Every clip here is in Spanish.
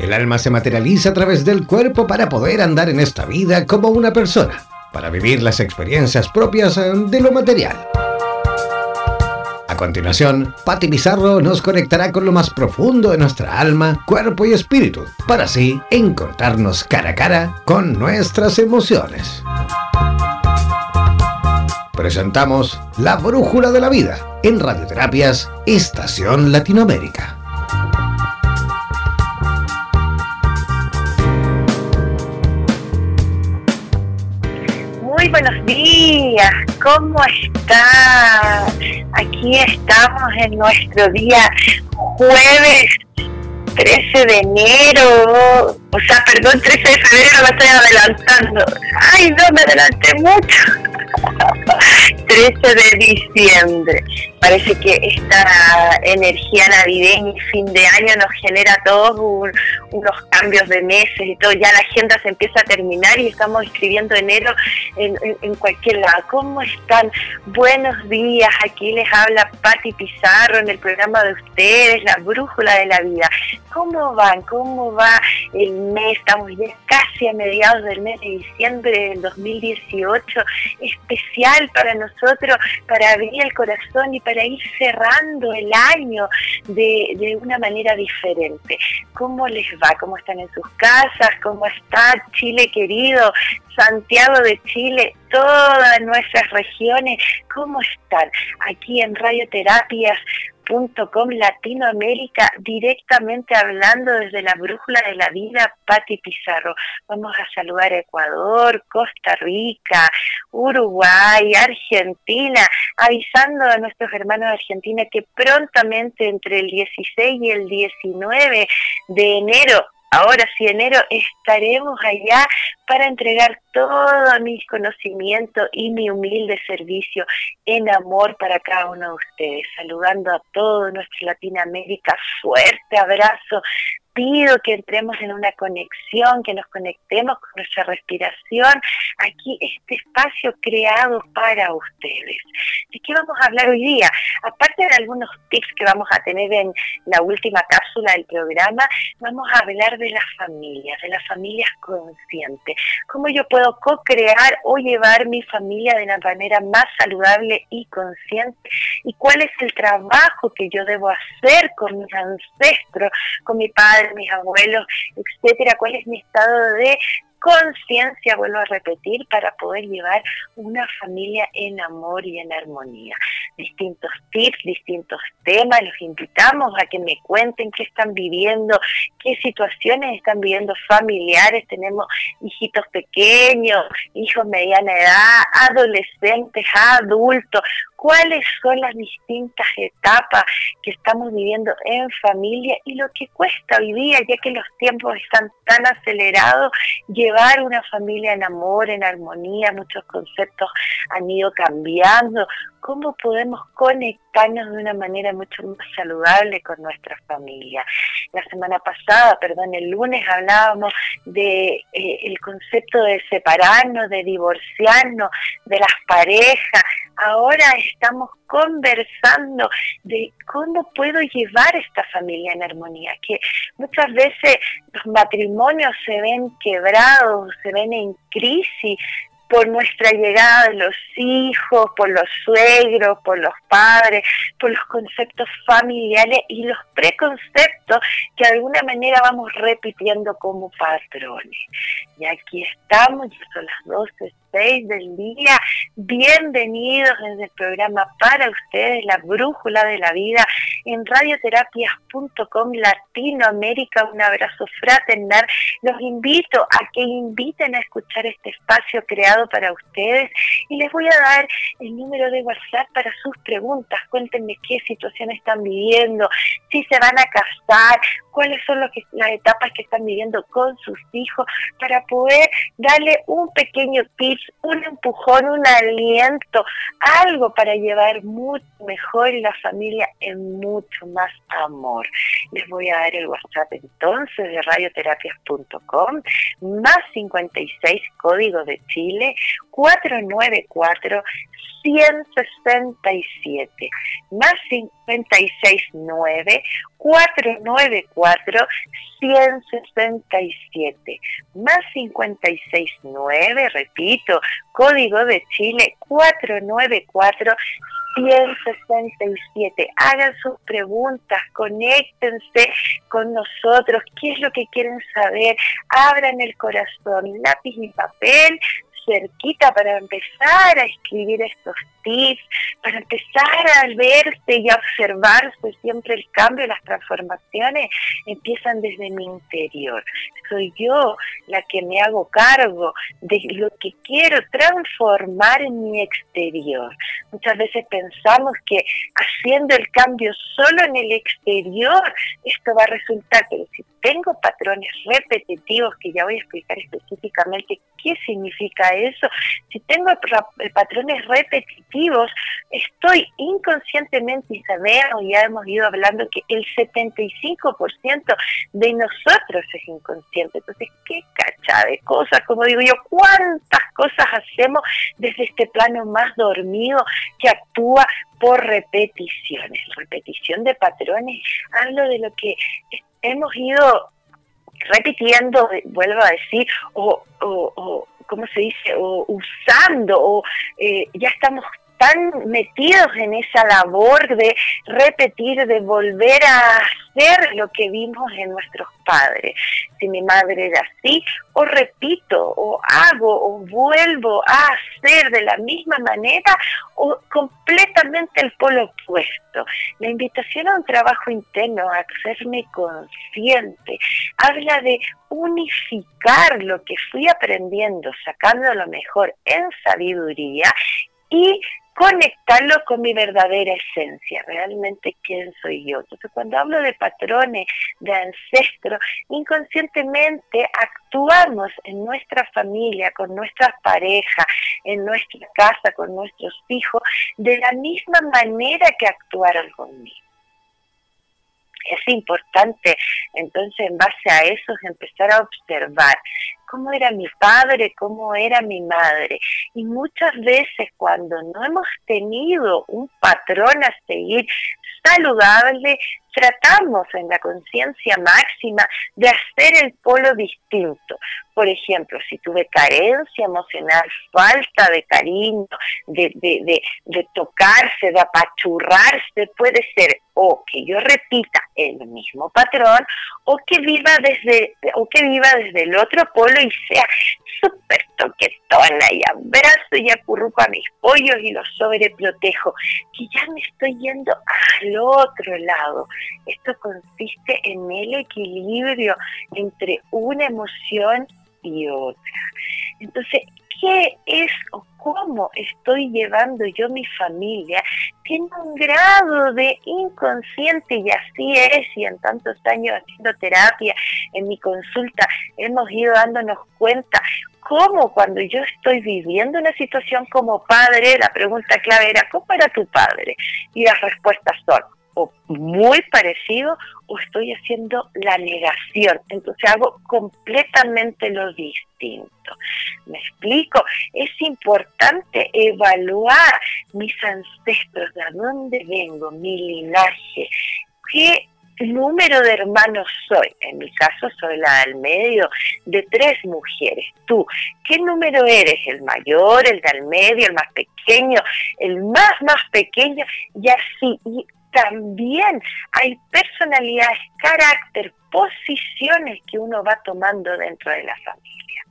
El alma se materializa a través del cuerpo para poder andar en esta vida como una persona, para vivir las experiencias propias de lo material. A continuación, Patty Pizarro nos conectará con lo más profundo de nuestra alma, cuerpo y espíritu, para así encontrarnos cara a cara con nuestras emociones. Presentamos La Brújula de la Vida en Radioterapias, Estación Latinoamérica. Muy buenos días, ¿cómo está? Aquí estamos en nuestro día jueves 13 de enero, o sea, perdón, 13 de febrero, me estoy adelantando. Ay, no, me adelanté mucho. 13 de diciembre. Parece que esta energía navideña y fin de año nos genera a todos unos cambios de meses y todo. Ya la agenda se empieza a terminar y estamos escribiendo enero en cualquier lado. ¿Cómo están? Buenos días. Aquí les habla Patty Pizarro en el programa de ustedes, La Brújula de la Vida. ¿Cómo van? ¿Cómo va el mes? Estamos ya casi a mediados del mes de diciembre del 2018. Especial para nosotros, para abrir el corazón y para ir cerrando el año de una manera diferente. ¿Cómo les va? ¿Cómo están en sus casas? ¿Cómo está Chile querido? Santiago de Chile, todas nuestras regiones, ¿cómo están? Aquí en Radioterapias.com Latinoamérica, directamente hablando desde La Brújula de la Vida, Patty Pizarro. Vamos a saludar a Ecuador, Costa Rica, Uruguay, Argentina, avisando a nuestros hermanos de Argentina que prontamente entre el 16 y el 19 de enero, ahora sí, enero, estaremos allá para entregar todos mis conocimientos y mi humilde servicio en amor para cada uno de ustedes. Saludando a toda nuestra Latinoamérica, fuerte abrazo. Pido que entremos en una conexión, que nos conectemos con nuestra respiración. Aquí, este espacio creado para ustedes. ¿De qué vamos a hablar hoy día? Aparte de algunos tips que vamos a tener en la última cápsula del programa, vamos a hablar de las familias conscientes. Cómo yo puedo co-crear o llevar mi familia de la manera más saludable y consciente. Y cuál es el trabajo que yo debo hacer con mis ancestros, con mi padre, mis abuelos, etcétera, cuál es mi estado de conciencia, vuelvo a repetir, para poder llevar una familia en amor y en armonía. Distintos tips, distintos temas, los invitamos a que me cuenten qué están viviendo, qué situaciones están viviendo familiares. Tenemos hijitos pequeños, hijos mediana edad, adolescentes, adultos. ¿Cuáles son las distintas etapas que estamos viviendo en familia y lo que cuesta hoy día, ya que los tiempos están tan acelerados, llevar una familia en amor, en armonía? Muchos conceptos han ido cambiando. ¿Cómo podemos conectarnos de una manera mucho más saludable con nuestra familia? La semana pasada, el lunes, hablábamos de el concepto de separarnos, de divorciarnos, de las parejas. Ahora estamos conversando de cómo puedo llevar esta familia en armonía, que muchas veces los matrimonios se ven quebrados, se ven en crisis, por nuestra llegada de los hijos, por los suegros, por los padres, por los conceptos familiares y los preconceptos que de alguna manera vamos repitiendo como patrones. Y aquí estamos, ya son las 12:06 del día. Bienvenidos desde el programa para ustedes, La Brújula de la Vida, en radioterapias.com Latinoamérica. Un abrazo fraternal. Los invito a que inviten a escuchar este espacio creado para ustedes, y les voy a dar el número de WhatsApp para sus preguntas. Cuéntenme qué situación están viviendo, si se van a casar, cuáles son las etapas que están viviendo con sus hijos, para poder darle un pequeño tip, un empujón, un aliento, algo para llevar mucho mejor la familia en mucho más amor. Les voy a dar el WhatsApp entonces de radioterapias.com, +56 código de Chile, 494-167, más 569, 494-167, más 569, repito, código de Chile, 494-167. Hagan sus preguntas, conéctense con nosotros, qué es lo que quieren saber, abran el corazón, lápiz y papel, cerquita para empezar a escribir estos tips, para empezar a verse y a observarse. Siempre el cambio, las transformaciones empiezan desde mi interior. Soy yo la que me hago cargo de lo que quiero transformar en mi exterior. Muchas veces pensamos que haciendo el cambio solo en el exterior, esto va a resultar, pero si tengo patrones repetitivos, que ya voy a explicar específicamente qué significa eso, si tengo patrones repetitivos, estoy inconscientemente, y sabemos, ya hemos ido hablando que el 75% de nosotros es inconsciente. Entonces, qué cachá de cosas, como digo yo, cuántas cosas hacemos desde este plano más dormido que actúa por repeticiones, repetición de patrones. Hablo de lo que hemos ido repitiendo, vuelvo a decir, ¿cómo se dice? O usando, ya estamos tan metidos en esa labor de repetir, de volver a hacer lo que vimos en nuestros padres. Si mi madre era así, o repito, o hago, o vuelvo a hacer de la misma manera, o completamente el polo opuesto. La invitación a un trabajo interno, a hacerme consciente, habla de unificar lo que fui aprendiendo, sacando lo mejor en sabiduría, y conectarlo con mi verdadera esencia, realmente quién soy yo. Entonces, cuando hablo de patrones, de ancestros, inconscientemente actuamos en nuestra familia, con nuestras parejas, en nuestra casa, con nuestros hijos, de la misma manera que actuaron conmigo. Es importante, entonces, en base a eso, es empezar a observar cómo era mi padre, cómo era mi madre. Y muchas veces cuando no hemos tenido un patrón a seguir saludable, tratamos en la conciencia máxima de hacer el polo distinto. Por ejemplo, si tuve carencia emocional, falta de cariño, de tocarse, de apachurrarse, puede ser o que yo repita el mismo patrón, o que viva desde el otro polo y sea súper toquetona y abrazo y acurruco a mis pollos y los sobreprotejo, que ya me estoy yendo al otro lado. Esto consiste en el equilibrio entre una emoción y otra. Entonces, ¿qué es o cómo estoy llevando yo mi familia? Tiene un grado de inconsciente, y así es, y en tantos años haciendo terapia, en mi consulta, hemos ido dándonos cuenta cómo cuando yo estoy viviendo una situación como padre, la pregunta clave era, ¿cómo era tu padre? Y las respuestas son, o muy parecido, o estoy haciendo la negación. Entonces hago completamente lo distinto. ¿Me explico? Es importante evaluar mis ancestros, de dónde vengo, mi linaje, qué número de hermanos soy. En mi caso soy la del medio de 3 mujeres. Tú, ¿qué número eres? El mayor, el del medio, el más pequeño, el más pequeño, y así. Y también hay personalidades, carácter, posiciones que uno va tomando dentro de la familia.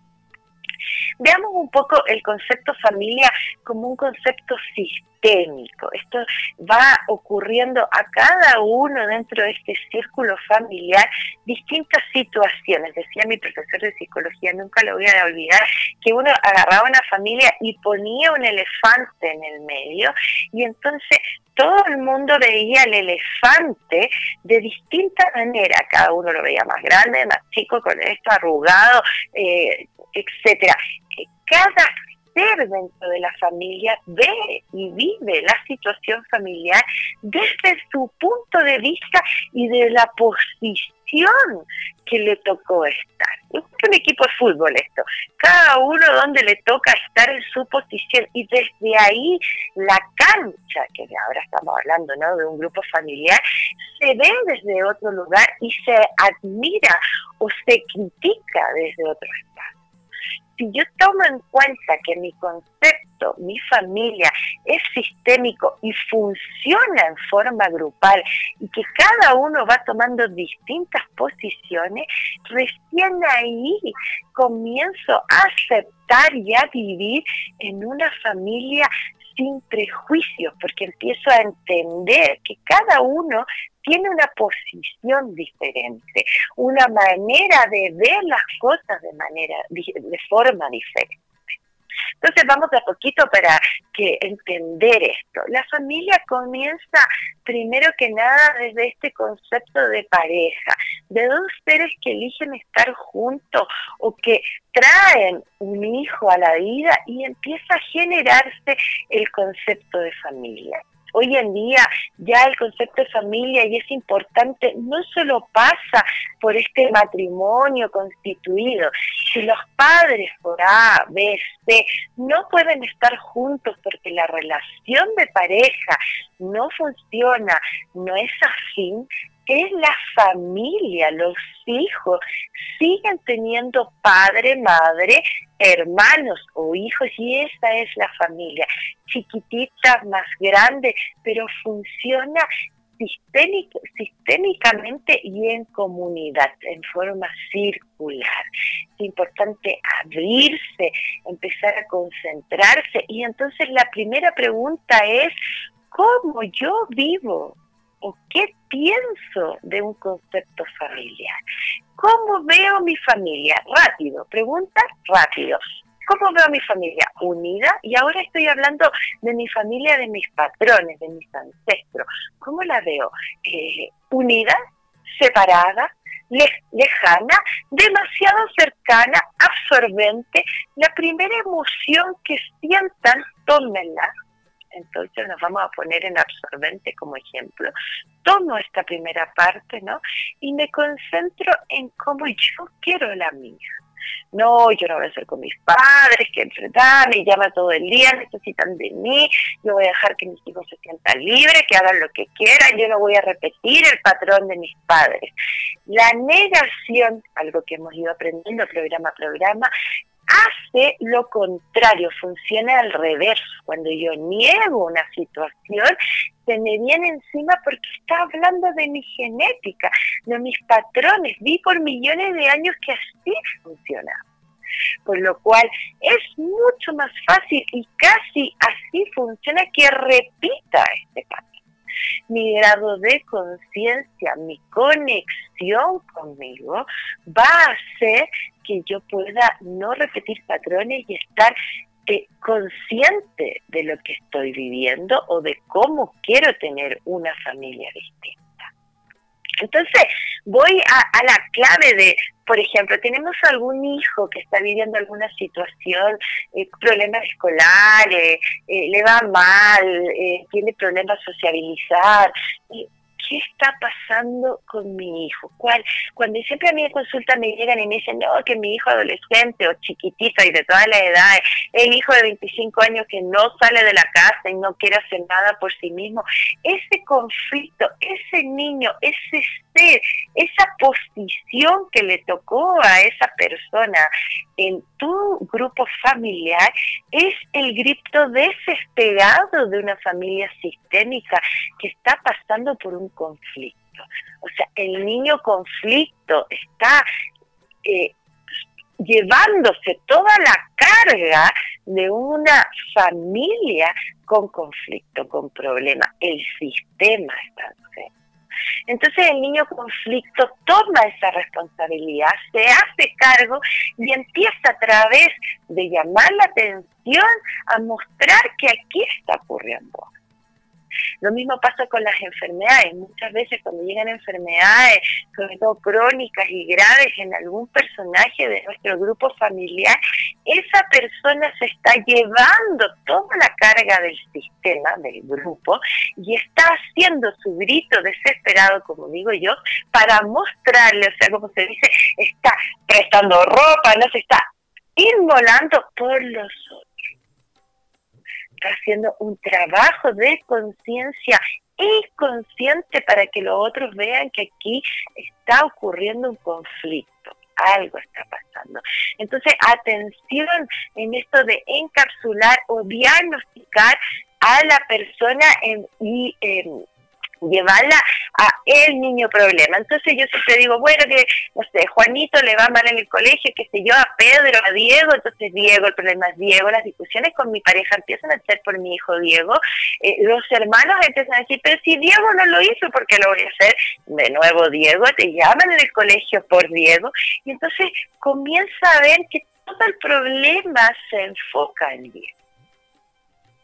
Veamos un poco el concepto familia como un concepto sistémico. Esto va ocurriendo a cada uno dentro de este círculo familiar, distintas situaciones. Decía mi profesor de psicología, nunca lo voy a olvidar, que uno agarraba una familia y ponía un elefante en el medio, y entonces todo el mundo veía el elefante de distinta manera, cada uno lo veía más grande, más chico, con esto arrugado, etcétera. Cada ser dentro de la familia, ve y vive la situación familiar desde su punto de vista y de la posición que le tocó estar. Es un equipo de fútbol esto, cada uno donde le toca estar en su posición, y desde ahí la cancha, que ahora estamos hablando, ¿no?, de un grupo familiar, se ve desde otro lugar y se admira o se critica desde otro espacio. Si yo tomo en cuenta que mi concepto, mi familia, es sistémico y funciona en forma grupal, y que cada uno va tomando distintas posiciones, recién ahí comienzo a aceptar y a vivir en una familia sin prejuicios, porque empiezo a entender que cada uno tiene una posición diferente, una manera de ver las cosas de forma diferente. Entonces vamos de a poquito para que entender esto. La familia comienza primero que nada desde este concepto de pareja, de dos seres que eligen estar juntos o que traen un hijo a la vida, y empieza a generarse el concepto de familia. Hoy en día ya el concepto de familia, y es importante, no solo pasa por este matrimonio constituido. Si los padres por A, B, C no pueden estar juntos porque la relación de pareja no funciona, no es afín, es la familia, los hijos siguen teniendo padre, madre, hermanos o hijos, y esa es la familia, chiquitita, más grande, pero funciona sistémicamente y en comunidad, en forma circular. Es importante abrirse, empezar a concentrarse, y entonces la primera pregunta es, ¿cómo yo vivo? ¿O qué pienso de un concepto familiar? ¿Cómo veo mi familia? Rápido, pregunta rápido. ¿Cómo veo mi familia? Unida. Y ahora estoy hablando de mi familia, de mis patrones, de mis ancestros. ¿Cómo la veo? ¿Unida? ¿Separada? ¿Lejana? ¿Demasiado cercana? ¿Absorbente? La primera emoción que sientan, tómenla. Entonces nos vamos a poner en absorbente como ejemplo. Tomo esta primera parte, ¿no?, y me concentro en cómo yo quiero la mía. No, yo no voy a ser con mis padres, que enfrentan, me llaman todo el día, necesitan de mí, yo voy a dejar que mis hijos se sientan libres, que hagan lo que quieran, yo no voy a repetir el patrón de mis padres. La negación, algo que hemos ido aprendiendo programa a programa, hace lo contrario, funciona al revés. Cuando yo niego una situación, se me viene encima porque está hablando de mi genética, de mis patrones. Vi por millones de años que así funcionaba. Por lo cual es mucho más fácil y casi así funciona que repita este patrón. Mi grado de conciencia, mi conexión conmigo va a hacer que yo pueda no repetir patrones y estar consciente de lo que estoy viviendo o de cómo quiero tener una familia distinta. Entonces voy a la clave de, por ejemplo, tenemos algún hijo que está viviendo alguna situación, problemas escolares, le va mal, tiene problemas sociabilizar. ¿Qué está pasando con mi hijo? Cuando siempre a mí me consultan, me llegan y me dicen, no, que mi hijo adolescente o chiquitito y de todas las edades, el hijo de 25 años que no sale de la casa y no quiere hacer nada por sí mismo, ese conflicto, ese niño, ese ser, esa posición que le tocó a esa persona en tu grupo familiar, es el grito desesperado de una familia sistémica que está pasando por un conflicto. O sea, el niño conflicto está llevándose toda la carga de una familia con conflicto, con problemas. El sistema está enfermo. Entonces el niño conflicto toma esa responsabilidad, se hace cargo y empieza a través de llamar la atención a mostrar que aquí está ocurriendo. Lo mismo pasa con las enfermedades. Muchas veces cuando llegan enfermedades, sobre todo crónicas y graves, en algún personaje de nuestro grupo familiar, esa persona se está llevando toda la carga del sistema, del grupo, y está haciendo su grito desesperado, como digo yo, para mostrarle, o sea, como se dice, está prestando ropa, no se está inmolando por los otros. Está haciendo un trabajo de conciencia inconsciente para que los otros vean que aquí está ocurriendo un conflicto. Algo está pasando. Entonces, atención en esto de encapsular o diagnosticar a la persona y llevarla a el niño problema. Entonces yo siempre digo, bueno, que no sé, Juanito le va mal en el colegio, qué sé yo, a Pedro, a Diego, entonces Diego, el problema es Diego, las discusiones con mi pareja empiezan a ser por mi hijo Diego, los hermanos empiezan a decir, pero si Diego no lo hizo, ¿por qué lo voy a hacer? De nuevo Diego, te llaman en el colegio por Diego, y entonces comienza a ver que todo el problema se enfoca en Diego.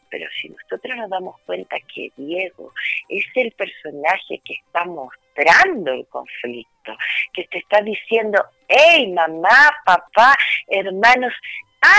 Pero si nosotros nos damos cuenta que Diego es el personaje que está mostrando el conflicto, que te está diciendo, hey, mamá, papá, hermanos,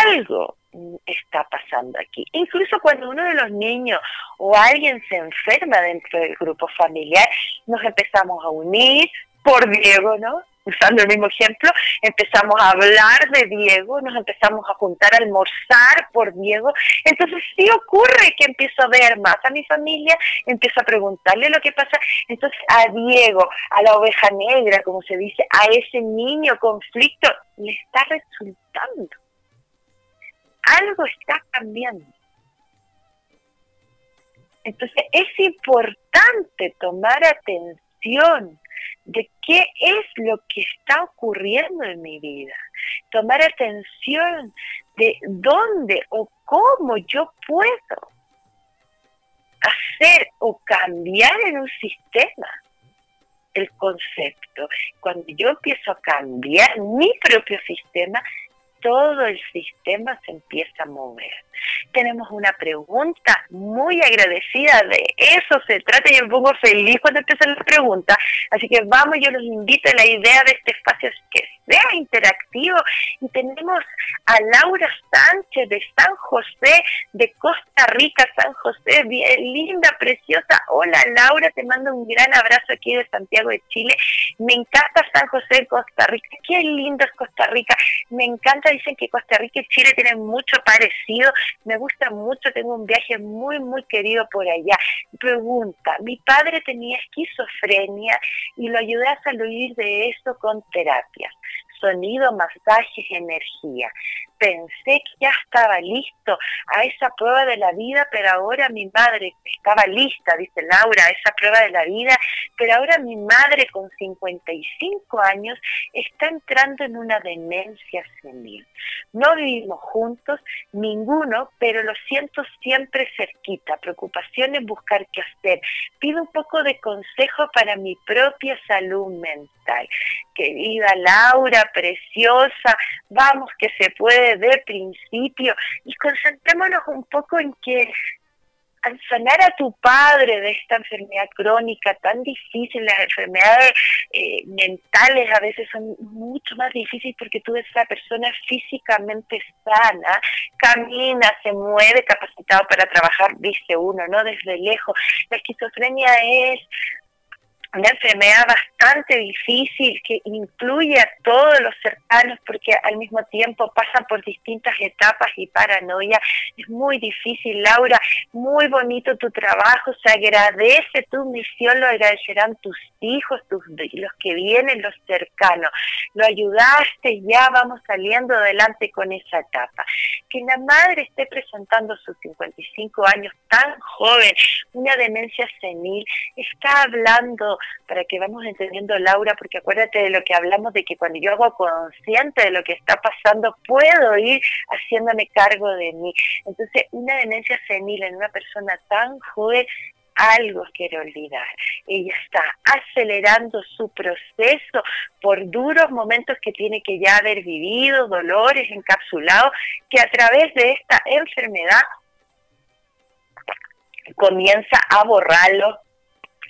algo está pasando aquí. Incluso cuando uno de los niños o alguien se enferma dentro del grupo familiar, nos empezamos a unir por Diego, ¿no? Usando el mismo ejemplo, empezamos a hablar de Diego, nos empezamos a juntar a almorzar por Diego. Entonces sí ocurre que empiezo a ver más a mi familia, empiezo a preguntarle lo que pasa. Entonces a Diego, a la oveja negra, como se dice, a ese niño conflicto, le está resultando. Algo está cambiando. Entonces es importante tomar atención de qué es lo que está ocurriendo en mi vida, tomar atención de dónde o cómo yo puedo hacer o cambiar en un sistema el concepto. Cuando yo empiezo a cambiar mi propio sistema, todo el sistema se empieza a mover. Tenemos una pregunta muy agradecida, de eso se trata, y me pongo feliz cuando empiezan las preguntas. Así que vamos, yo los invito a la idea de este espacio que sea interactivo. Y tenemos a Laura Sánchez de San José, de Costa Rica, San José, bien linda, preciosa. Hola Laura, te mando un gran abrazo aquí de Santiago de Chile. Me encanta San José, Costa Rica. Qué lindo es Costa Rica. Me encanta, dicen que Costa Rica y Chile tienen mucho parecido. Me gusta mucho, tengo un viaje muy, muy querido por allá. Pregunta, mi padre tenía esquizofrenia y lo ayudé a salir de eso con terapias. Sonido, masajes, energía. Pensé que ya estaba listo a esa prueba de la vida, pero ahora mi madre estaba lista, dice Laura, a esa prueba de la vida, pero ahora mi madre con 55 años está entrando en una demencia senil. No vivimos juntos, ninguno, pero lo siento siempre cerquita. Preocupación en buscar qué hacer. Pido un poco de consejo para mi propia salud mental. Querida Laura, preciosa, vamos que se puede de principio, y concentrémonos un poco en que al sanar a tu padre de esta enfermedad crónica tan difícil, las enfermedades mentales a veces son mucho más difíciles porque tú ves a la persona físicamente sana, camina, se mueve, capacitado para trabajar, dice uno, ¿no? Desde lejos. La esquizofrenia es una enfermedad bastante difícil que incluye a todos los cercanos porque al mismo tiempo pasan por distintas etapas y paranoia. Es muy difícil, Laura, muy bonito tu trabajo, se agradece tu misión, lo agradecerán tus hijos, los que vienen, los cercanos. Lo ayudaste, ya vamos saliendo adelante con esa etapa. Que la madre esté presentando sus 55 años tan joven, una demencia senil, está hablando, para que vamos entendiendo, Laura, porque acuérdate de lo que hablamos, de que cuando yo hago consciente de lo que está pasando, puedo ir haciéndome cargo de mí. Entonces, una demencia senil en una persona tan joven, algo quiere olvidar. Ella está acelerando su proceso por duros momentos que tiene que ya haber vivido, dolores encapsulados, que a través de esta enfermedad comienza a borrarlos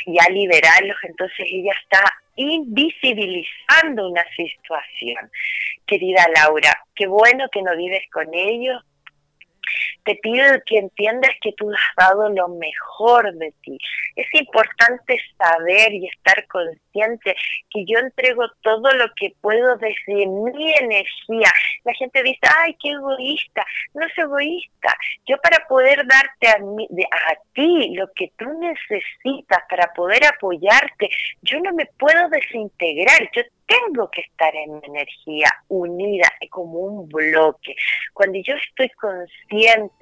y a liberarlos. Entonces ella está invisibilizando una situación querida Laura, qué bueno que no vives con ellos. Te pido que entiendas que tú has dado lo mejor de ti. Es importante saber y estar consciente que yo entrego todo lo que puedo desde mi energía. La gente dice, ay, qué egoísta. No es egoísta. Yo para poder darte a ti lo que tú necesitas, para poder apoyarte, yo no me puedo desintegrar. Yo tengo que estar en energía unida, como un bloque. Cuando yo estoy consciente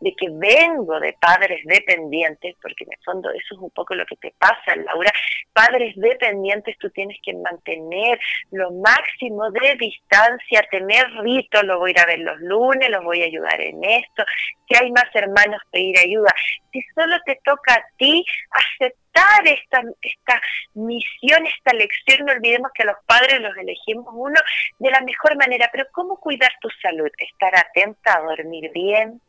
de que vengo de padres dependientes, porque en el fondo eso es un poco lo que te pasa, Laura, padres dependientes, tú tienes que mantener lo máximo de distancia, tener ritos, lo voy a ir a ver los lunes, los voy a ayudar en esto, si hay más hermanos, pedir ayuda. Si solo te toca a ti, aceptar esta misión, esta lección, no olvidemos que a los padres los elegimos uno de la mejor manera, pero ¿cómo cuidar tu salud? Estar atenta a dormir bien,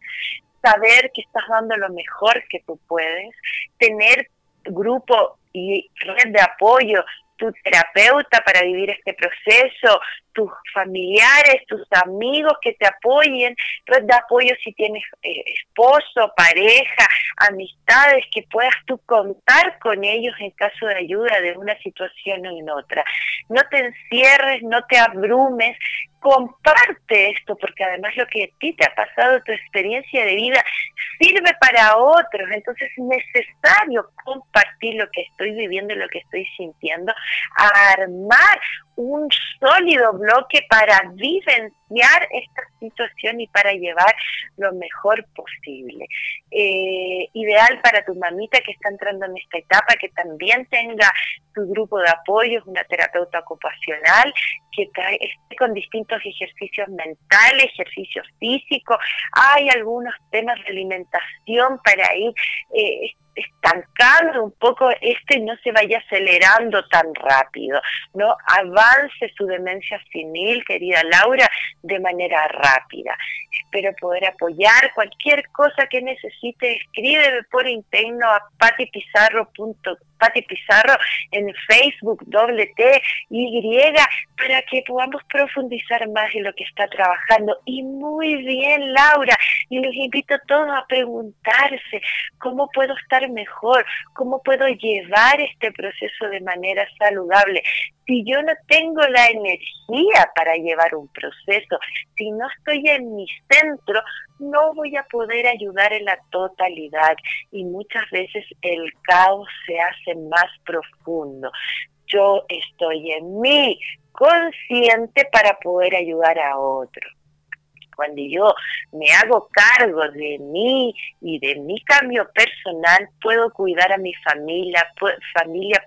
saber que estás dando lo mejor que tú puedes, tener grupo y red de apoyo, tu terapeuta para vivir este proceso, tus familiares, tus amigos que te apoyen, red de apoyo si tienes esposo, pareja, amistades, que puedas tú contar con ellos en caso de ayuda de una situación o en otra. No te encierres, no te abrumes, comparte esto, porque además lo que a ti te ha pasado, tu experiencia de vida, sirve para otros, entonces es necesario compartir lo que estoy viviendo y lo que estoy sintiendo, armar un sólido bloque para vivenciar esta situación y para llevar lo mejor posible. Ideal para tu mamita que está entrando en esta etapa, que también tenga tu grupo de apoyo, una terapeuta ocupacional, que esté con distintos ejercicios mentales, ejercicios físicos. Hay algunos temas de alimentación para ir estancando un poco, no se vaya acelerando tan rápido, no avance su demencia senil, querida Laura, de manera rápida. Espero poder apoyar. Cualquier cosa que necesite, escríbeme por interno a pattypizarro en Facebook, @TY, para que podamos profundizar más en lo que está trabajando. Y muy bien, Laura, y los invito a todos a preguntarse, ¿cómo puedo estar mejor? ¿Cómo puedo llevar este proceso de manera saludable? Si yo no tengo la energía para llevar un proceso, si no estoy en mi centro, no voy a poder ayudar en la totalidad, y muchas veces el caos se hace más profundo. Yo estoy en mí, consciente, para poder ayudar a otro. Cuando yo me hago cargo de mí y de mi cambio personal, puedo cuidar a mi familia,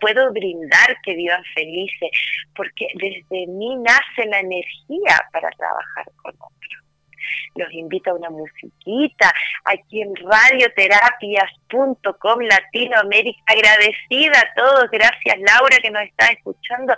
puedo brindar que vivan felices, porque desde mí nace la energía para trabajar con otros. Los invito a una musiquita aquí en radioterapias.com Latinoamérica. Agradecida a todos, gracias Laura que nos está escuchando.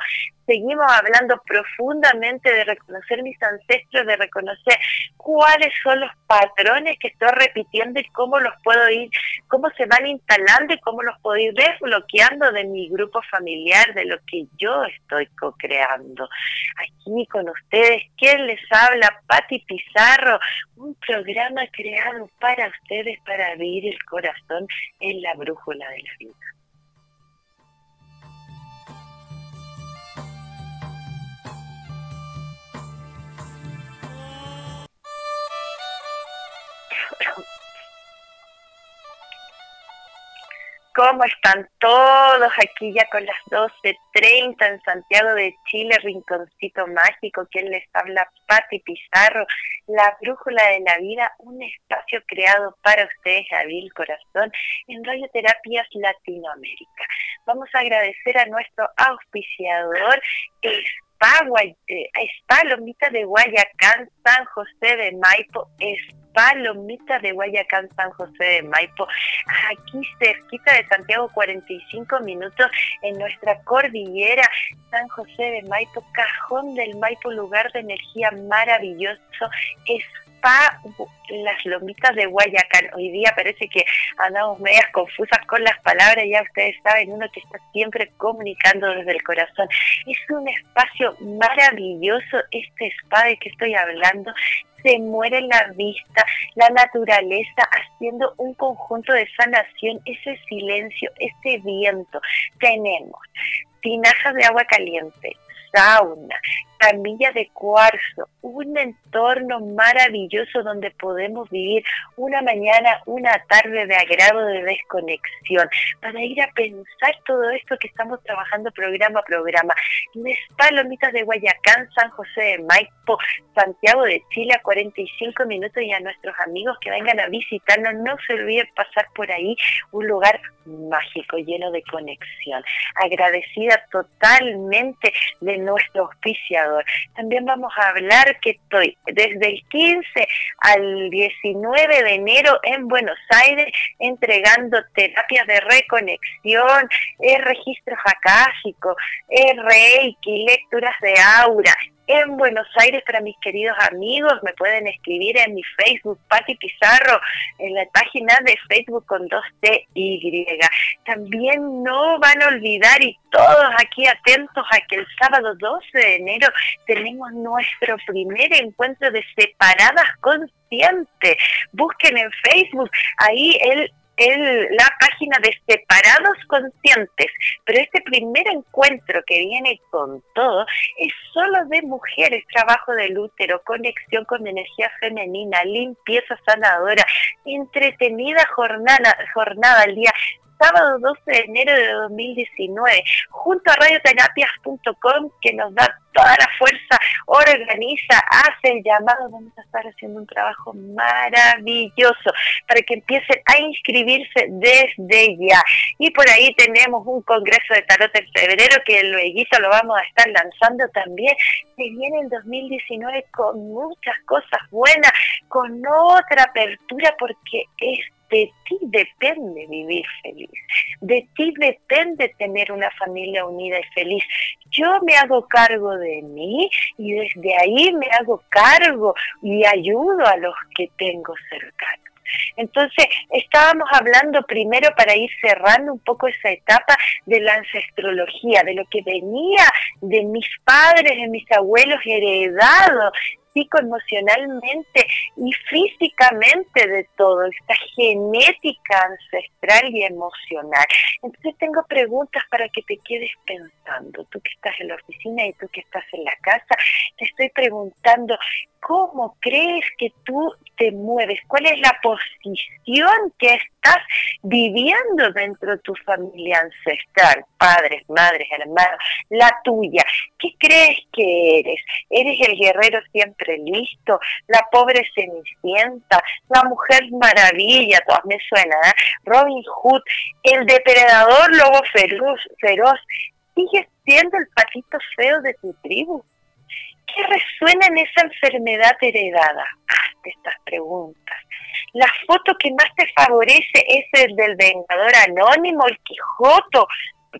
Seguimos hablando profundamente de reconocer mis ancestros, de reconocer cuáles son los patrones que estoy repitiendo y cómo los puedo ir, cómo se van instalando y cómo los puedo ir desbloqueando de mi grupo familiar, de lo que yo estoy co-creando. Aquí con ustedes, ¿quién les habla? Patty Pizarro, un programa creado para ustedes, para abrir el corazón en la brújula de la vida. ¿Cómo están todos? Aquí ya con las 12:30 en Santiago de Chile, Rinconcito Mágico. ¿Quién les habla? Patty Pizarro. La Brújula de la Vida, un espacio creado para ustedes, abrir el corazón, en Radioterapias Latinoamérica. Vamos a agradecer a nuestro auspiciador, Las Palomitas de Guayacán, San José de Maipo, Palomitas de Guayacán, San José de Maipo, aquí cerquita de Santiago, 45 minutos, en nuestra cordillera, San José de Maipo, Cajón del Maipo, lugar de energía maravilloso, spa Las Lomitas de Guayacán. Hoy día parece que andamos medias confusas con las palabras, ya ustedes saben, uno que está siempre comunicando desde el corazón. Es un espacio maravilloso este spa de que estoy hablando. Se muere la vista, la naturaleza, haciendo un conjunto de sanación, ese silencio, ese viento. Tenemos tinajas de agua caliente, sauna, camilla de cuarzo, un entorno maravilloso donde podemos vivir una mañana, una tarde de agrado, de desconexión, para ir a pensar todo esto que estamos trabajando programa a programa. Las Palomitas de Guayacán, San José de Maipo, Santiago de Chile, a 45 minutos, y a nuestros amigos que vengan a visitarnos, no se olviden pasar por ahí, un lugar mágico, lleno de conexión. Agradecida totalmente de nuestro auspiciador. También vamos a hablar que estoy desde el 15 al 19 de enero en Buenos Aires entregando terapias de reconexión, registros akáshicos, reiki, lecturas de aura. En Buenos Aires, para mis queridos amigos, me pueden escribir en mi Facebook, Patty Pizarro, en la página de Facebook con 2TY. También no van a olvidar, y todos aquí atentos, a que el sábado 12 de enero tenemos nuestro primer encuentro de Separadas Conscientes. Busquen en Facebook, ahí la página de Separados Conscientes, pero este primer encuentro que viene con todo es solo de mujeres, trabajo del útero, conexión con energía femenina, limpieza sanadora, entretenida jornada el día sábado 12 de enero de 2019, junto a Radioterapias.com, que nos da toda la fuerza, organiza, hace el llamado. Vamos a estar haciendo un trabajo maravilloso para que empiecen a inscribirse desde ya. Y por ahí tenemos un congreso de tarot en febrero, que luego lo vamos a estar lanzando también. Se viene el 2019 con muchas cosas buenas, con otra apertura, porque de ti depende vivir feliz, de ti depende tener una familia unida y feliz. Yo me hago cargo de mí y desde ahí me hago cargo y ayudo a los que tengo cercanos. Entonces, estábamos hablando primero, para ir cerrando un poco esa etapa, de la ancestrología, de lo que venía de mis padres, de mis abuelos, heredado psicoemocionalmente y físicamente, de todo, esta genética ancestral y emocional. Entonces tengo preguntas para que te quedes pensando, tú que estás en la oficina y tú que estás en la casa. Te estoy preguntando, ¿cómo crees que tú te mueves? ¿Cuál es la posición que estás viviendo dentro de tu familia ancestral? Padres, madres, hermanos, la tuya. ¿Qué crees que eres? ¿Eres el guerrero siempre listo? ¿La pobre Cenicienta? ¿La Mujer Maravilla? Todas me suenan, ¿eh? Robin Hood, el depredador lobo feroz. ¿Sigues siendo el patito feo de tu tribu? ¿Qué resuena en esa enfermedad heredada? Hazte estas preguntas. La foto que más te favorece es el del vengador anónimo, el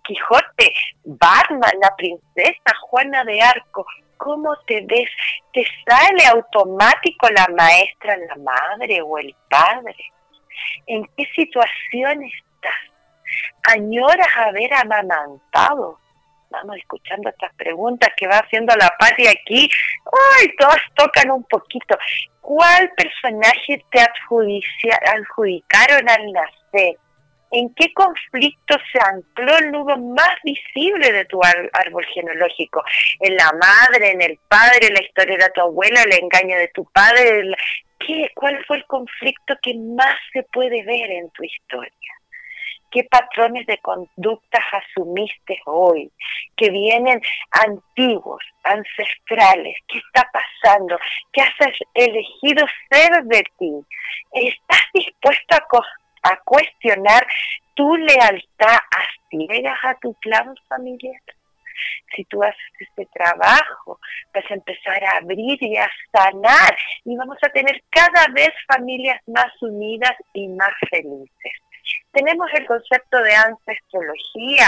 Quijote, Batman, la princesa, Juana de Arco. ¿Cómo te ves? ¿Te sale automático la maestra, la madre o el padre? ¿En qué situación estás? ¿Añoras haber amamantado? Vamos escuchando estas preguntas que va haciendo la Patty aquí. ¡Ay! Todas tocan un poquito. ¿Cuál personaje te adjudicaron al nacer? ¿En qué conflicto se ancló el nudo más visible de tu árbol genealógico? ¿En la madre, en el padre, la historia de tu abuela, el engaño de tu padre? ¿Cuál fue el conflicto que más se puede ver en tu historia? ¿Qué patrones de conductas asumiste hoy, que vienen antiguos, ancestrales? ¿Qué está pasando? ¿Qué has elegido ser de ti? ¿Estás dispuesto a cuestionar tu lealtad a ciegas a tu clan familiar? Si tú haces este trabajo, vas a empezar a abrir y a sanar, y vamos a tener cada vez familias más unidas y más felices. Tenemos el concepto de ancestrología,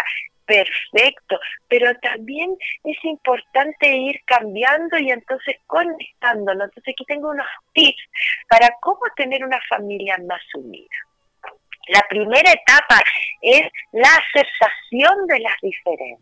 perfecto, pero también es importante ir cambiando y entonces conectándonos. Entonces aquí tengo unos tips para cómo tener una familia más unida. La primera etapa es la aceptación de las diferencias.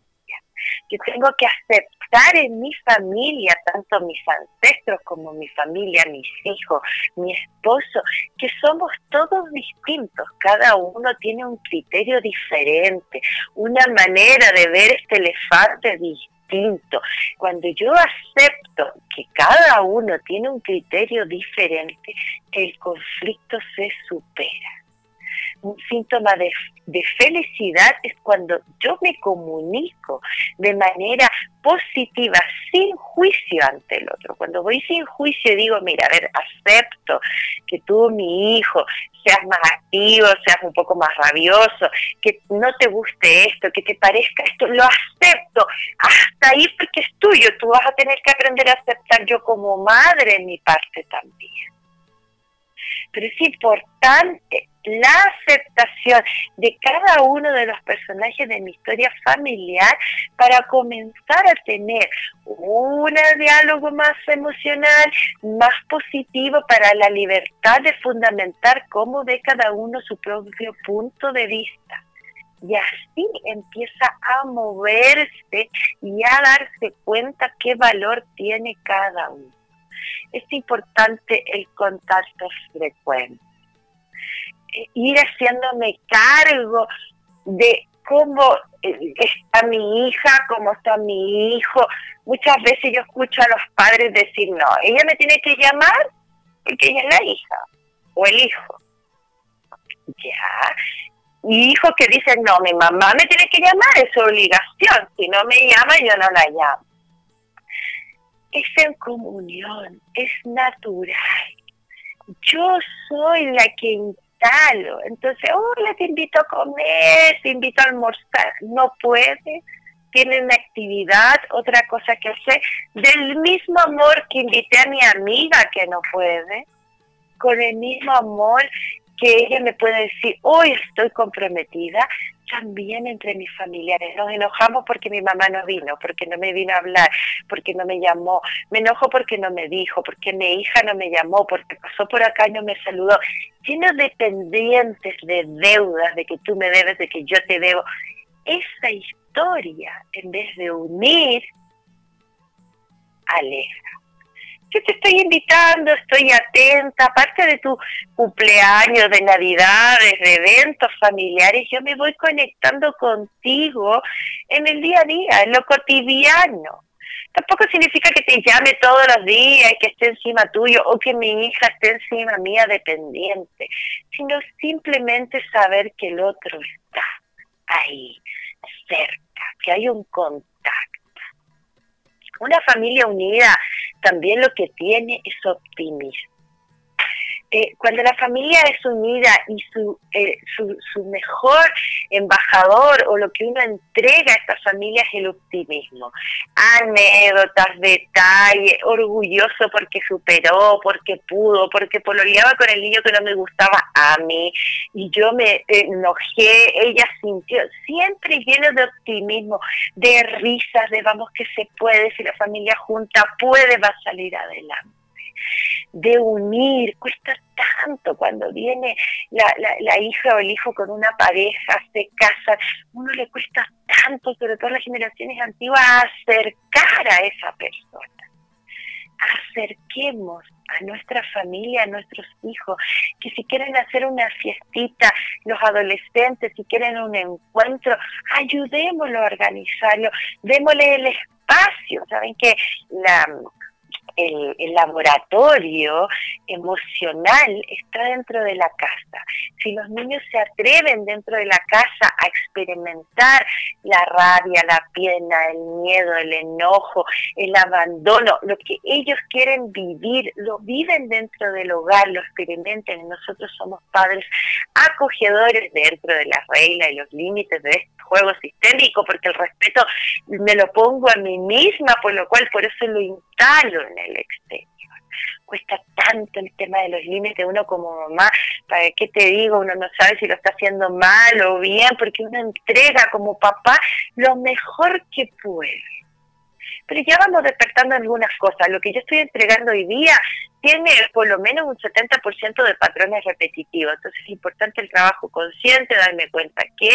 Yo tengo que aceptar en mi familia, tanto mis ancestros como mi familia, mis hijos, mi esposo, que somos todos distintos, cada uno tiene un criterio diferente, una manera de ver este elefante distinto. Cuando yo acepto que cada uno tiene un criterio diferente, el conflicto se supera. Un síntoma de felicidad es cuando yo me comunico de manera positiva, sin juicio ante el otro. Cuando voy sin juicio y digo, mira, a ver, acepto que tú, mi hijo, seas más activo, seas un poco más rabioso, que no te guste esto, que te parezca esto, lo acepto hasta ahí porque es tuyo. Tú vas a tener que aprender a aceptar, yo como madre en mi parte también. Pero es importante la aceptación de cada uno de los personajes de mi historia familiar para comenzar a tener un diálogo más emocional, más positivo para la libertad de fundamentar cómo ve cada uno su propio punto de vista. Y así empieza a moverse y a darse cuenta qué valor tiene cada uno. Es importante el contacto frecuente. Ir haciéndome cargo de cómo está mi hija, cómo está mi hijo. Muchas veces yo escucho a los padres decir, no, ella me tiene que llamar porque ella es la hija o el hijo. Ya. Y hijos que dicen, no, mi mamá me tiene que llamar, es su obligación. Si no me llama, yo no la llamo. Es en comunión, es natural. Yo soy la que instalo. Entonces, hola, te invito a comer, te invito a almorzar. No puede, tiene una actividad, otra cosa que hacer. Del mismo amor que invité a mi amiga que no puede, con el mismo amor que ella me puede decir, hoy estoy comprometida, también entre mis familiares. Nos enojamos porque mi mamá no vino, porque no me vino a hablar, porque no me llamó. Me enojo porque no me dijo, porque mi hija no me llamó, porque pasó por acá y no me saludó. Llenos de pendientes, de deudas, de que tú me debes, de que yo te debo. Esa historia, en vez de unir, aleja. Yo te estoy invitando, estoy atenta, aparte de tu cumpleaños, de navidades, de eventos familiares, yo me voy conectando contigo en el día a día, en lo cotidiano. Tampoco significa que te llame todos los días y que esté encima tuyo o que mi hija esté encima mía dependiente, sino simplemente saber que el otro está ahí, cerca, que hay un contacto. Una familia unida también lo que tiene es optimismo. Cuando la familia es unida y su mejor embajador o lo que uno entrega a esta familia es el optimismo. Anécdotas, detalles, orgulloso porque superó, porque pudo, porque pololeaba con el niño que no me gustaba a mí y yo me enojé, ella sintió, siempre lleno de optimismo, de risas, de vamos que se puede, si la familia junta puede, va a salir adelante. De unir, cuesta tanto cuando viene la hija o el hijo con una pareja, se casan, uno le cuesta tanto, sobre todo a las generaciones antiguas, acercar a esa persona. Acerquemos a nuestra familia, a nuestros hijos, que si quieren hacer una fiestita, los adolescentes, si quieren un encuentro, ayudémoslo a organizarlo, démosle el espacio, saben que el laboratorio emocional está dentro de la casa. Si los niños se atreven dentro de la casa a experimentar la rabia, la pena, el miedo, el enojo, el abandono, lo que ellos quieren vivir, lo viven dentro del hogar, lo experimentan. Nosotros somos padres acogedores dentro de las reglas y los límites de este juego sistémico, porque el respeto me lo pongo a mí misma, por lo cual por eso lo instalo en el exterior. Cuesta tanto tanto el tema de los límites, uno como mamá, ¿para qué te digo? Uno no sabe si lo está haciendo mal o bien, porque uno entrega como papá lo mejor que puede. Pero ya vamos despertando algunas cosas. Lo que yo estoy entregando hoy día tiene por lo menos un 70% de patrones repetitivos. Entonces es importante el trabajo consciente, darme cuenta que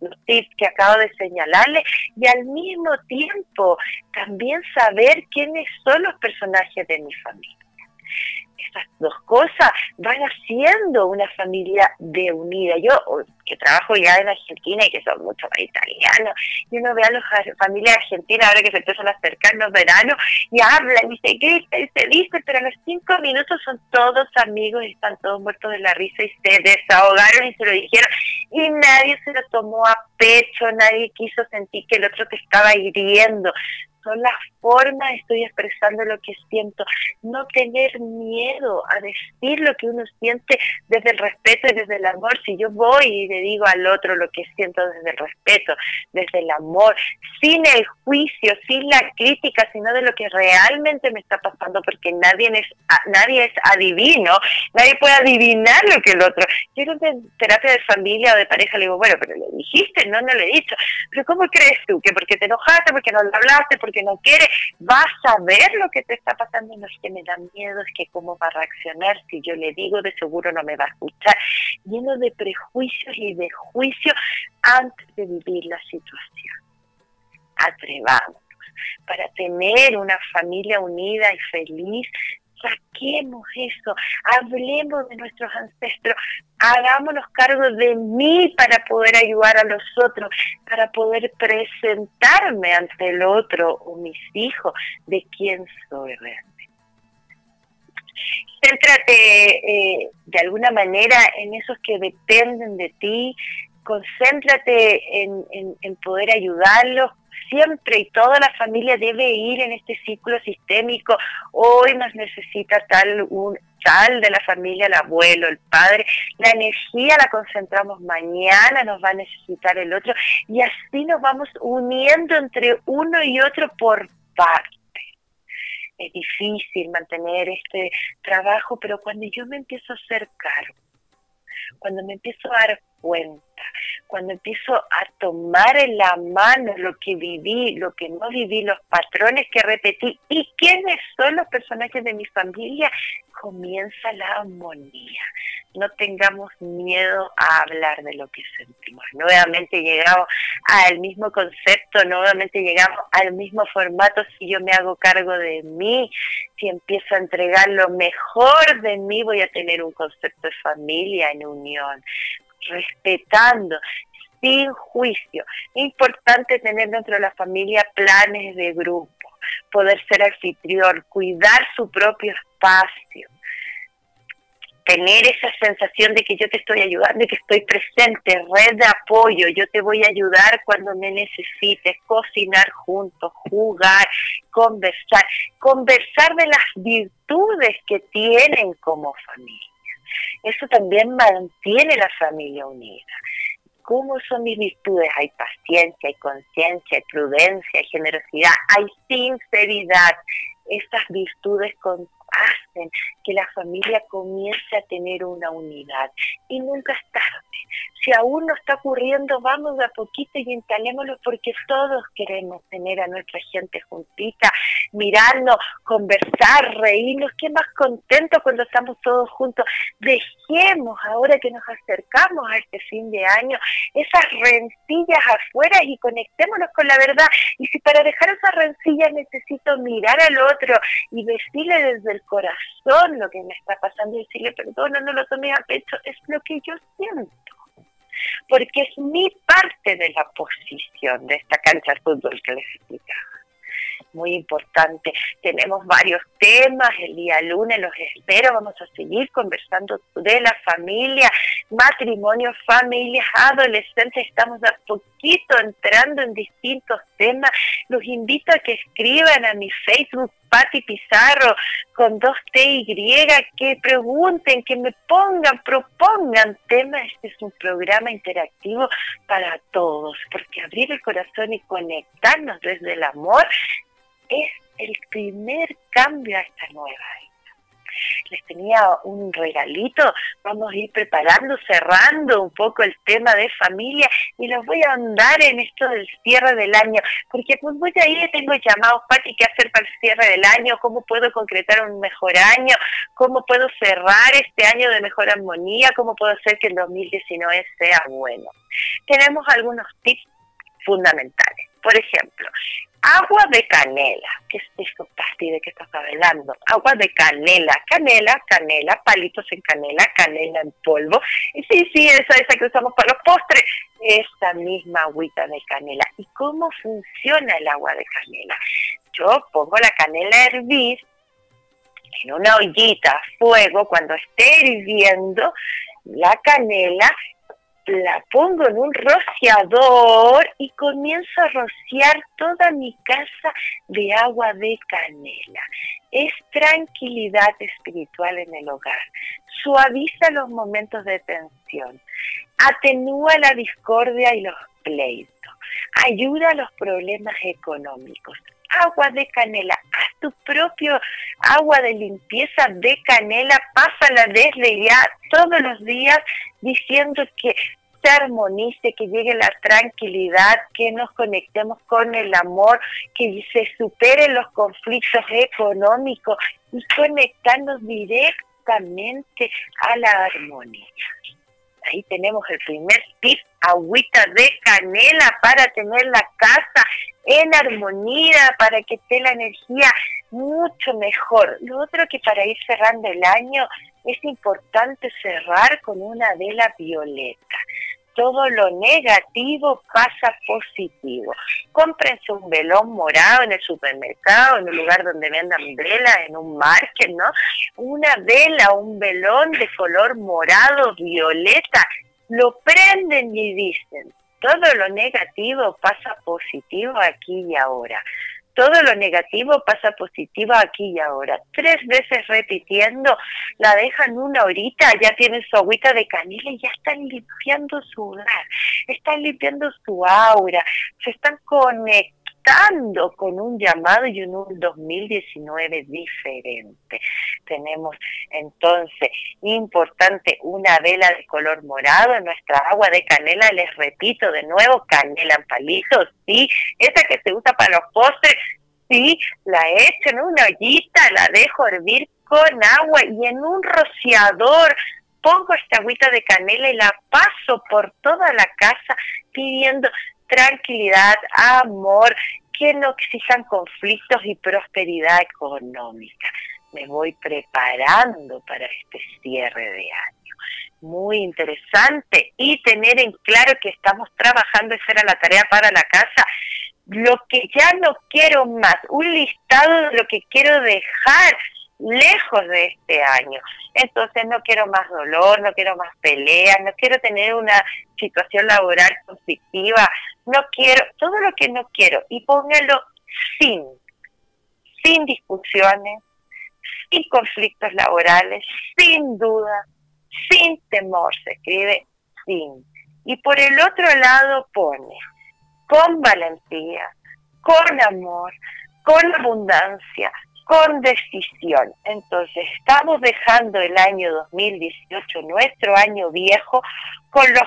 los tips que acabo de señalarles, y al mismo tiempo también saber quiénes son los personajes de mi familia. Esas dos cosas van haciendo una familia de unida. Yo, que trabajo ya en Argentina y que son muchos italianos, y uno ve a las familias argentinas ahora que se empiezan a acercar los veranos, y hablan y se gritan y se dicen, pero a los 5 minutos son todos amigos y están todos muertos de la risa y se desahogaron y se lo dijeron, y nadie se lo tomó a pecho, nadie quiso sentir que el otro te estaba hiriendo. Son las formas, estoy expresando lo que siento. No tener miedo a decir lo que uno siente desde el respeto y desde el amor. Si yo voy y le digo al otro lo que siento desde el respeto, desde el amor, sin el juicio, sin la crítica, sino de lo que realmente me está pasando, porque nadie es adivino, nadie puede adivinar lo que el otro. Yo en terapia de familia o de pareja le digo, bueno, pero ¿le dijiste? No le he dicho. ¿Pero cómo crees tú? ¿Que porque te enojaste, porque no lo hablaste, porque no quieres? Vas a ver lo que te está pasando. No es que me da miedo, es que cómo va a reaccionar. Si yo le digo, de seguro no me va a escuchar. Lleno de prejuicios y de juicio antes de vivir la situación. Atrevámonos. Para tener una familia unida y feliz, saquemos eso, hablemos de nuestros ancestros, hagámonos cargo de mí para poder ayudar a los otros, para poder presentarme ante el otro o mis hijos de quién soy realmente. Céntrate de alguna manera en esos que dependen de ti, concéntrate en poder ayudarlos. Siempre y toda la familia debe ir en este ciclo sistémico. Hoy nos necesita tal de la familia, el abuelo, el padre. La energía la concentramos mañana, nos va a necesitar el otro. Y así nos vamos uniendo entre uno y otro por parte. Es difícil mantener este trabajo, pero cuando yo me empiezo a hacer cargo, cuando me empiezo a dar cuenta, cuando empiezo a tomar en la mano lo que viví, lo que no viví, los patrones que repetí y quiénes son los personajes de mi familia, comienza la armonía. No tengamos miedo a hablar de lo que sentimos. Nuevamente llegamos al mismo concepto, nuevamente llegamos al mismo formato. Si yo me hago cargo de mí, si empiezo a entregar lo mejor de mí, voy a tener un concepto de familia en unión, respetando, sin juicio. Es importante tener dentro de la familia planes de grupo, poder ser anfitrión, cuidar su propio espacio, tener esa sensación de que yo te estoy ayudando y que estoy presente, red de apoyo, yo te voy a ayudar cuando me necesites, cocinar juntos, jugar, conversar de las virtudes que tienen como familia. Eso también mantiene la familia unida. ¿Cómo son mis virtudes? Hay paciencia, hay conciencia, hay prudencia, hay generosidad, hay sinceridad. Estas virtudes hacen que la familia comience a tener una unidad. Y nunca es tarde. Si aún no está ocurriendo, vamos de a poquito y encalémoslo, porque todos queremos tener a nuestra gente juntita, mirarnos, conversar, reírnos. Qué más contento cuando estamos todos juntos. Dejemos, ahora que nos acercamos a este fin de año, esas rencillas afuera y conectémonos con la verdad. Y si para dejar esas rencillas necesito mirar al otro y decirle desde el corazón lo que me está pasando y decirle, perdona, no lo tomé a pecho, es lo que yo siento. Porque es mi parte de la posición de esta cancha de fútbol que les explicaba. Muy importante. Tenemos varios temas. El día lunes los espero. Vamos a seguir conversando de la familia, matrimonio, familias, adolescentes. Estamos de a poquito entrando en distintos temas. Los invito a que escriban a mi Facebook, Patty Pizarro, con 2 T y, que pregunten, que me pongan, propongan temas. Este es un programa interactivo para todos, porque abrir el corazón y conectarnos desde el amor es el primer cambio a esta nueva vida. les tenía un regalito. Vamos a ir preparando, cerrando un poco el tema de familia y los voy a andar en esto del cierre del año, porque pues voy a ir, tengo llamados, Patty, ¿qué hacer para el cierre del año? ¿Cómo puedo concretar un mejor año? ¿Cómo puedo cerrar este año de mejor armonía? ¿Cómo puedo hacer que el 2019 sea bueno? Tenemos algunos tips fundamentales. Por ejemplo, agua de canela. ¿Qué es esto, Patty? ¿De qué estás hablando? Agua de canela. Canela, palitos en canela en polvo. Y sí, esa que usamos para los postres. Esa misma agüita de canela. ¿Y cómo funciona el agua de canela? Yo pongo la canela a hervir en una ollita a fuego. Cuando esté hirviendo la canela, la pongo en un rociador y comienzo a rociar toda mi casa de agua de canela. Es tranquilidad espiritual en el hogar. Suaviza los momentos de tensión. Atenúa la discordia y los pleitos. Ayuda a los problemas económicos. Agua de canela, haz tu propio agua de limpieza de canela, pásala desde ya todos los días diciendo que se armonice, que llegue la tranquilidad, que nos conectemos con el amor, que se superen los conflictos económicos y conectarnos directamente a la armonía. Ahí tenemos el primer tip, agüita de canela para tener la casa en armonía, para que esté la energía mucho mejor. Lo otro, que para ir cerrando el año es importante cerrar con una vela violeta. Todo lo negativo pasa positivo. Cómprense un velón morado en el supermercado, en un lugar donde vendan velas, en un market, ¿no? Una vela, un velón de color morado, violeta, lo prenden y dicen: todo lo negativo pasa positivo aquí y ahora. Todo lo negativo pasa positivo aquí y ahora. 3 veces repitiendo, la dejan una horita, ya tienen su agüita de canela y ya están limpiando su hogar, están limpiando su aura, se están conectando con un llamado y un 2019 diferente. Tenemos entonces, importante, una vela de color morado en nuestra agua de canela. Les repito de nuevo, canela en palitos, sí, esa que se usa para los postres, sí, la echo en una ollita, la dejo hervir con agua y en un rociador pongo esta agüita de canela y la paso por toda la casa pidiendo tranquilidad, amor, que no existan conflictos y prosperidad económica. Me voy preparando para este cierre de año. Muy interesante, y tener en claro que estamos trabajando, esa era la tarea para la casa, lo que ya no quiero más, un listado de lo que quiero dejar lejos de este año. Entonces no quiero más dolor, no quiero más peleas, no quiero tener una situación laboral conflictiva, no quiero, todo lo que no quiero, y póngalo sin discusiones, sin conflictos laborales, sin duda, sin temor, se escribe sin. Y por el otro lado pone con valentía, con amor, con abundancia, con decisión. Entonces estamos dejando el año 2018, nuestro año viejo, con los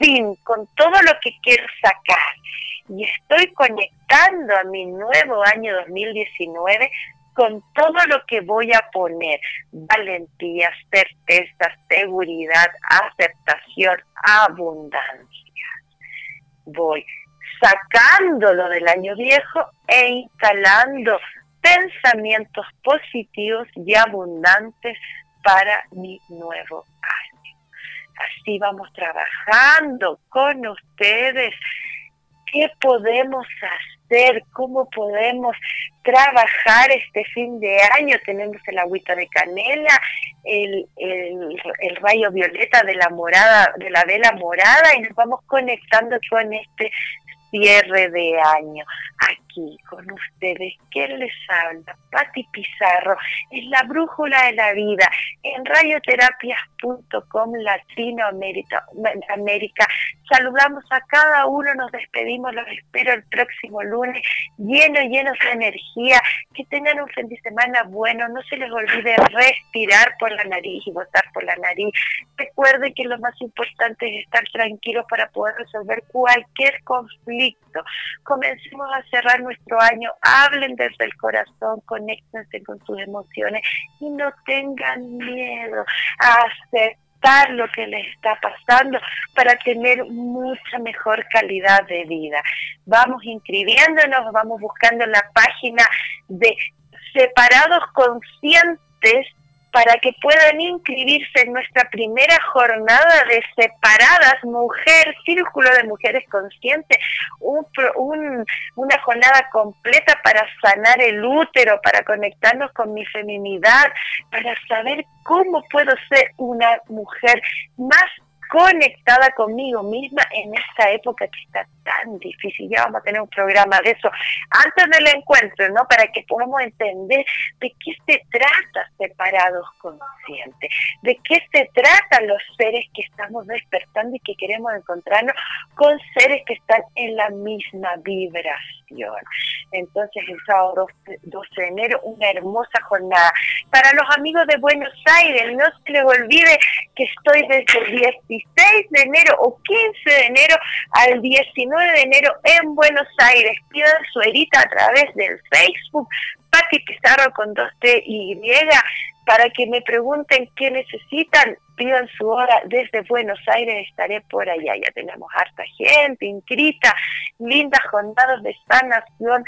sin, con todo lo que quiero sacar. Y estoy conectando a mi nuevo año 2019 con todo lo que voy a poner: valentía, certeza, seguridad, aceptación, abundancia. Voy sacándolo del año viejo e instalando pensamientos positivos y abundantes para mi nuevo año. Así vamos trabajando con ustedes. ¿Qué podemos hacer? ¿Cómo podemos trabajar este fin de año? Tenemos el agüita de canela, el rayo violeta de la morada, de la vela morada, y nos vamos conectando con este cierre de año. Aquí aquí con ustedes, ¿quién les habla? Patty Pizarro, es La Brújula de la Vida, en radioterapias.com Latinoamérica. Saludamos a cada uno, nos despedimos, los espero el próximo lunes, llenos de energía, que tengan un fin de semana bueno, no se les olvide respirar por la nariz y botar por la nariz. Recuerden que lo más importante es estar tranquilos para poder resolver cualquier conflicto. Comencemos a cerrar nuestro año, hablen desde el corazón, conéctense con sus emociones y no tengan miedo a aceptar lo que les está pasando para tener mucha mejor calidad de vida. Vamos inscribiéndonos, vamos buscando en la página de Separados Conscientes para que puedan inscribirse en nuestra primera jornada de Separadas Mujer, Círculo de Mujeres Conscientes, una jornada completa para sanar el útero, para conectarnos con mi feminidad, para saber cómo puedo ser una mujer más conectada conmigo misma en esta época que está tan difícil. Ya vamos a tener un programa de eso antes del encuentro, ¿no? Para que podamos entender de qué se trata Separados Conscientes, de qué se tratan los seres que estamos despertando y que queremos encontrarnos con seres que están en la misma vibración. Entonces, el sábado 12 de enero, una hermosa jornada. Para los amigos de Buenos Aires, no se les olvide que estoy desde el 16 de enero o 15 de enero al 19 de enero en Buenos Aires. Pidan su herita a través del Facebook, Patty Pizarro con 2 T Y, para que me pregunten qué necesitan, pidan su hora desde Buenos Aires, estaré por allá. Ya tenemos harta gente inscrita, lindas jornadas de sanación,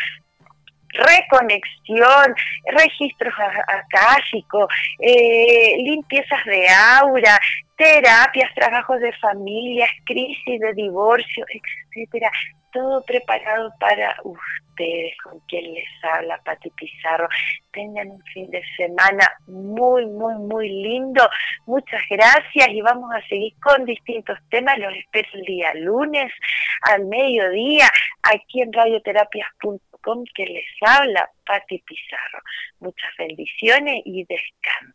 reconexión, registros akáshicos, limpiezas de aura, terapias, trabajos de familias, crisis de divorcio, etcétera. Todo preparado para ustedes, con quien les habla Patty Pizarro. Tengan un fin de semana muy lindo. Muchas gracias y vamos a seguir con distintos temas. Los espero el día lunes al mediodía aquí en radioterapias.com, que les habla Patty Pizarro. Muchas bendiciones y descanso.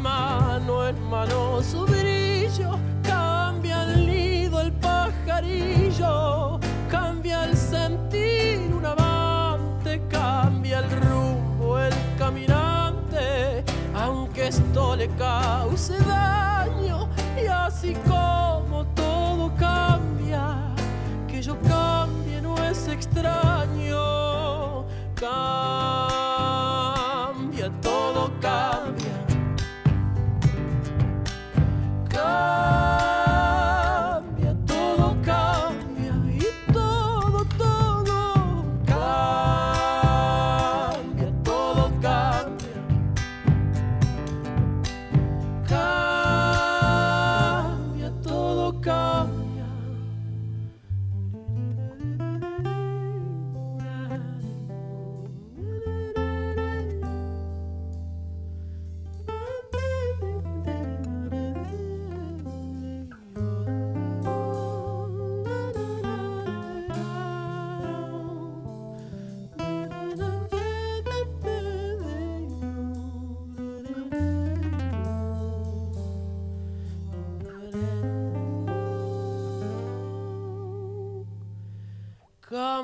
Mano en mano su brillo, cambia el nido el pajarillo, cambia el sentir un amante, cambia el rumbo el caminante, aunque esto le cause daño, y así como todo cambia, que yo cambie no es extraño. Cambia, todo cambia. Cambia, todo cambia y todo cambia, todo cambia. Cambia, todo cambia.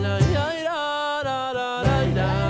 La ira, la, la, la, la.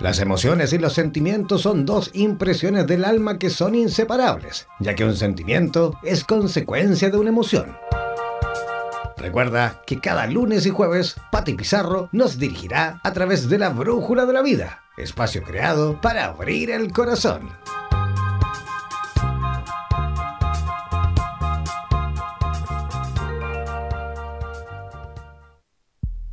Las emociones y los sentimientos son dos impresiones del alma que son inseparables, ya que un sentimiento es consecuencia de una emoción. Recuerda que cada lunes y jueves, Patty Pizarro nos dirigirá a través de La Brújula de la Vida, espacio creado para abrir el corazón.